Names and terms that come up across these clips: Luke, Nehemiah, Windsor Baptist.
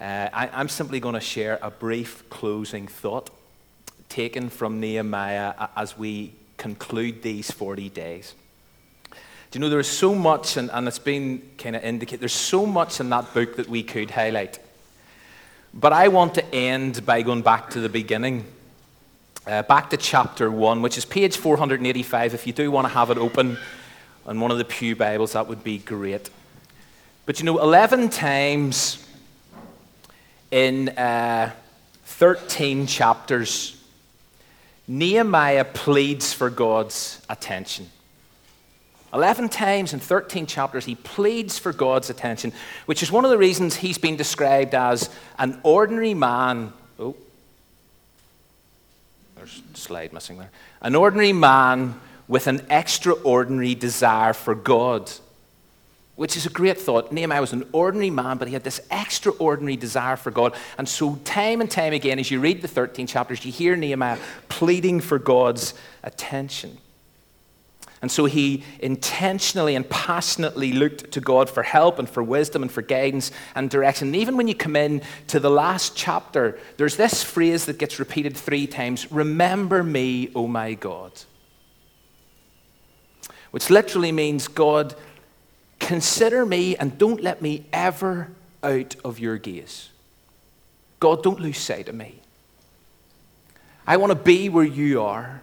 I'm simply going to share a brief closing thought taken from Nehemiah as we conclude these 40 days. Do you know, there is so much, and it's been kind of indicated, there's so much in that book that we could highlight. But I want to end by going back to the beginning, back to chapter 1, which is page 485. If you do want to have it open on one of the pew Bibles, that would be great. But you know, 11 times in 13 chapters, Nehemiah pleads for God's attention. 11 times in 13 chapters, he pleads for God's attention, which is one of the reasons he's been described as an ordinary man. Oh, there's a slide missing there. An ordinary man with an extraordinary desire for God, which is a great thought. Nehemiah was an ordinary man, but he had this extraordinary desire for God. And so time and time again, as you read the 13 chapters, you hear Nehemiah pleading for God's attention. And so he intentionally and passionately looked to God for help and for wisdom and for guidance and direction. And even when you come in to the last chapter, there's this phrase that gets repeated 3 times, "Remember me, O my God," which literally means, God, consider me and don't let me ever out of your gaze. God, don't lose sight of me. I want to be where you are.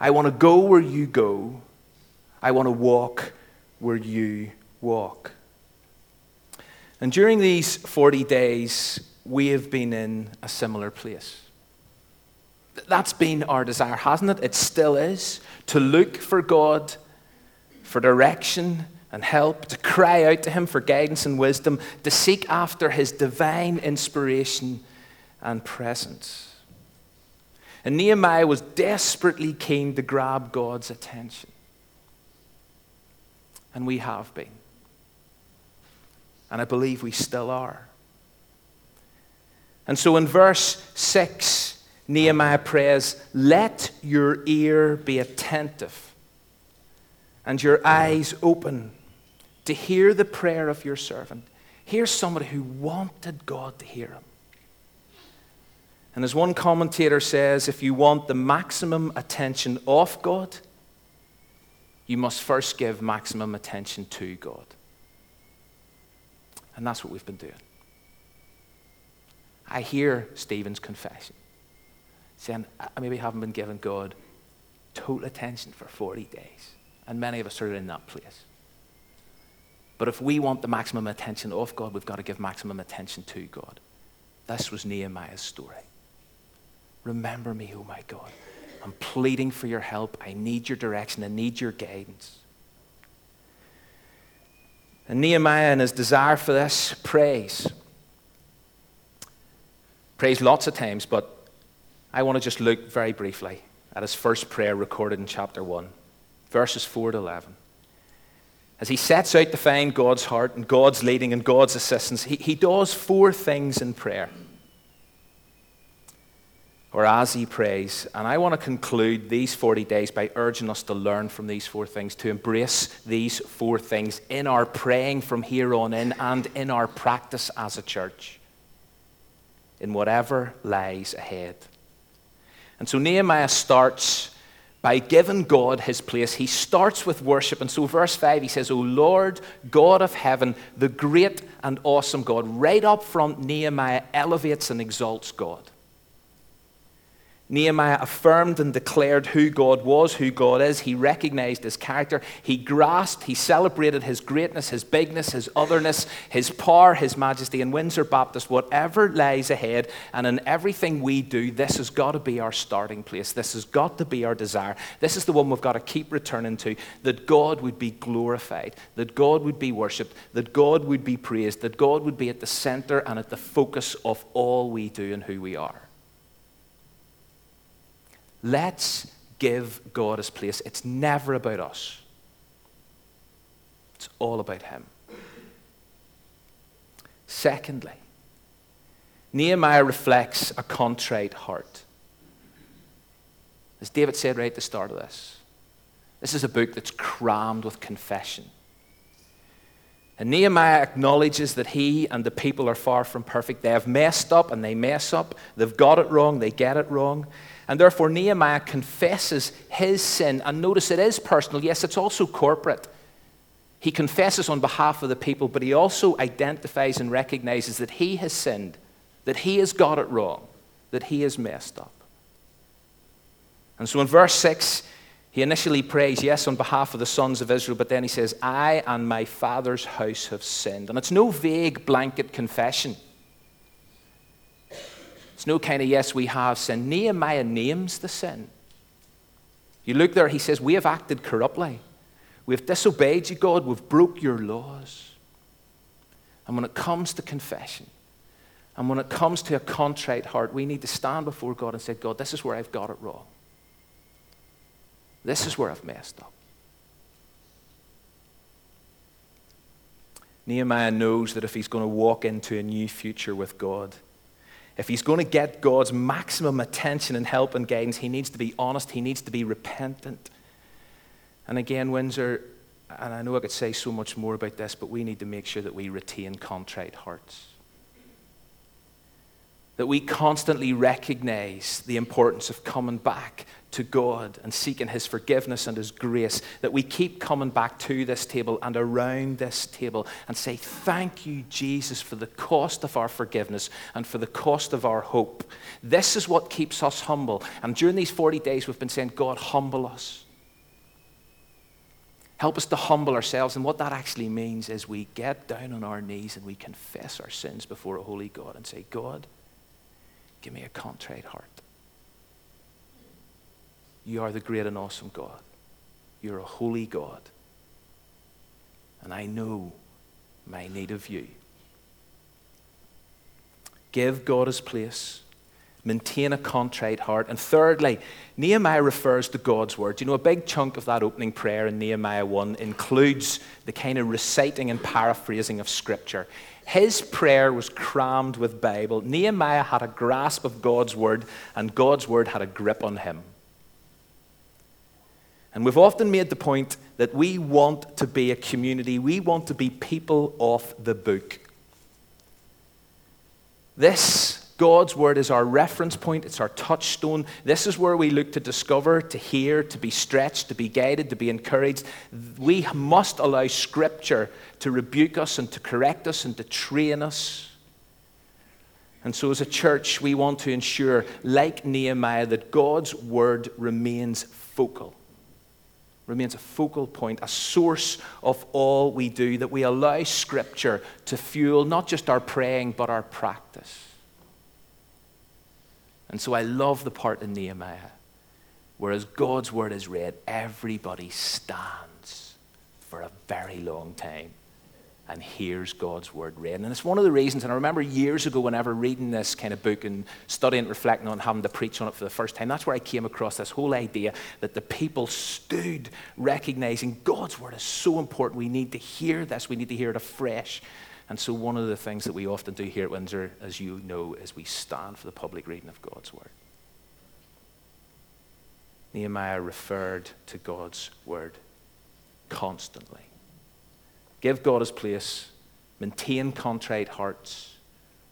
I want to go where you go. I want to walk where you walk. And during these 40 days, we have been in a similar place. That's been our desire, hasn't it? It still is, to look for God, for direction and help, to cry out to him for guidance and wisdom, to seek after his divine inspiration and presence. And Nehemiah was desperately keen to grab God's attention. And we have been. And I believe we still are. And so in verse 6, Nehemiah prays, "Let your ear be attentive and your eyes open to hear the prayer of your servant." Here's somebody who wanted God to hear him. And as one commentator says, if you want the maximum attention of God, you must first give maximum attention to God. And that's what we've been doing. I hear Stephen's confession, saying, I maybe haven't been giving God total attention for 40 days. And many of us are in that place. But if we want the maximum attention of God, we've got to give maximum attention to God. This was Nehemiah's story. Remember me, oh my God. I'm pleading for your help. I need your direction. I need your guidance. And Nehemiah, in his desire for this, prays lots of times, but I want to just look very briefly at his first prayer recorded in chapter 1, verses 4 to 11. As he sets out to find God's heart and God's leading and God's assistance, he does 4 things in prayer. Or as he prays. And I want to conclude these 40 days by urging us to learn from these 4 things, to embrace these 4 things in our praying from here on in and in our practice as a church, in whatever lies ahead. And so Nehemiah starts by giving God his place. He starts with worship. And so verse 5, he says, "O Lord, God of heaven, the great and awesome God." Right up front, Nehemiah elevates and exalts God. Nehemiah affirmed and declared who God was, who God is. He recognized his character. He grasped, he celebrated his greatness, his bigness, his otherness, his power, his majesty. In Windsor Baptist, whatever lies ahead and in everything we do, this has got to be our starting place. This has got to be our desire. This is the one we've got to keep returning to, that God would be glorified, that God would be worshipped, that God would be praised, that God would be at the center and at the focus of all we do and who we are. Let's give God his place. It's never about us. It's all about him. Secondly, Nehemiah reflects a contrite heart. As David said right at the start of this is a book that's crammed with confession. And Nehemiah acknowledges that he and the people are far from perfect. They have messed up and they mess up. They've got it wrong, they get it wrong. And therefore, Nehemiah confesses his sin. And notice it is personal. Yes, it's also corporate. He confesses on behalf of the people, but he also identifies and recognizes that he has sinned, that he has got it wrong, that he has messed up. And so in verse 6, he initially prays, yes, on behalf of the sons of Israel, but then he says, I and my father's house have sinned. And it's no vague blanket confession. It's no kind of, yes, we have sinned. Nehemiah names the sin. You look there, he says, we have acted corruptly. We've disobeyed you, God. We've broke your laws. And when it comes to confession, and when it comes to a contrite heart, we need to stand before God and say, God, this is where I've got it wrong. This is where I've messed up. Nehemiah knows that if he's going to walk into a new future with God, if he's going to get God's maximum attention and help and guidance, he needs to be honest, he needs to be repentant. And again, Windsor, and I know I could say so much more about this, but we need to make sure that we retain contrite hearts. That we constantly recognize the importance of coming back to God and seeking his forgiveness and his grace, that we keep coming back to this table and around this table and say, thank you, Jesus, for the cost of our forgiveness and for the cost of our hope. This is what keeps us humble. And during these 40 days, we've been saying, God, humble us. Help us to humble ourselves. And what that actually means is we get down on our knees and we confess our sins before a holy God and say, God, give me a contrite heart. You are the great and awesome God. You're a holy God. And I know my need of you. Give God his place. Maintain a contrite heart. And thirdly, Nehemiah refers to God's word. You know, a big chunk of that opening prayer in Nehemiah 1 includes the kind of reciting and paraphrasing of Scripture. His prayer was crammed with Bible. Nehemiah had a grasp of God's word, and God's word had a grip on him. And we've often made the point that we want to be a community. We want to be people of the book. This, God's word, is our reference point. It's our touchstone. This is where we look to discover, to hear, to be stretched, to be guided, to be encouraged. We must allow Scripture to rebuke us and to correct us and to train us. And so as a church, we want to ensure, like Nehemiah, that God's word remains focal. Remains a focal point, a source of all we do, that we allow Scripture to fuel not just our praying, but our practice. And so I love the part in Nehemiah, whereas God's word is read, everybody stands for a very long time and hears God's word read. And it's one of the reasons, and I remember years ago whenever reading this kind of book and studying it, reflecting on having to preach on it for the first time, that's where I came across this whole idea that the people stood recognizing God's word is so important. We need to hear this. We need to hear it afresh. And so one of the things that we often do here at Windsor, as you know, is we stand for the public reading of God's word. Nehemiah referred to God's word constantly. Give God his place, maintain contrite hearts,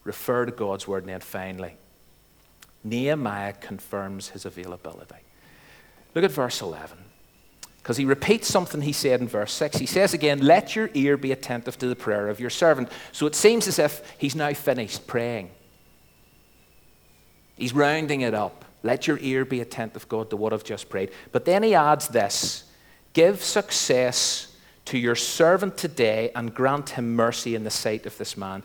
refer to God's word, and then finally, Nehemiah confirms his availability. Look at verse 11. Because he repeats something he said in verse 6. He says again, let your ear be attentive to the prayer of your servant. So it seems as if he's now finished praying. He's rounding it up. Let your ear be attentive, God, to what I've just prayed. But then he adds this, give success to your servant today and grant him mercy in the sight of this man.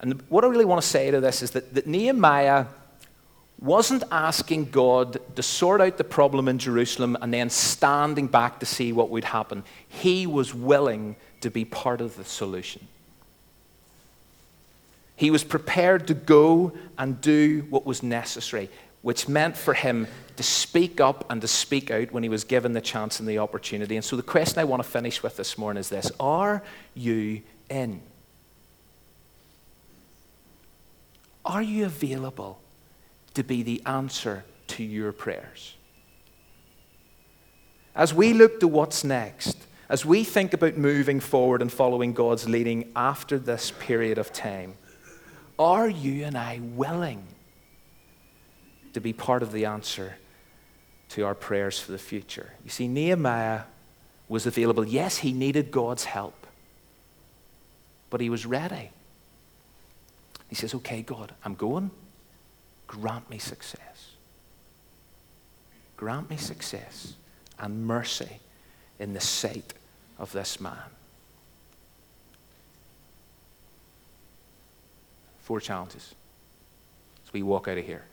And what I really want to say to this is that Nehemiah wasn't asking God to sort out the problem in Jerusalem and then standing back to see what would happen. He was willing to be part of the solution. He was prepared to go and do what was necessary, which meant for him to speak up and to speak out when he was given the chance and the opportunity. And so the question I want to finish with this morning is this. Are you in? Are you available to be the answer to your prayers? As we look to what's next, as we think about moving forward and following God's leading after this period of time, are you and I willing to be part of the answer to our prayers for the future? You see, Nehemiah was available. Yes, he needed God's help, but he was ready. He says, okay, God, I'm going. Grant me success. Grant me success and mercy in the sight of this man. 4 challenges as we walk out of here.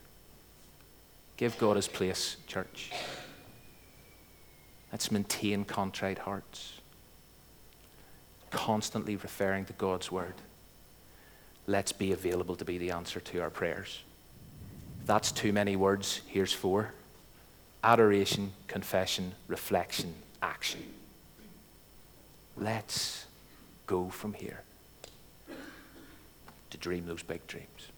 Give God his place, church. Let's maintain contrite hearts, constantly referring to God's word. Let's be available to be the answer to our prayers. If that's too many words, here's 4. Adoration, confession, reflection, action. Let's go from here to dream those big dreams.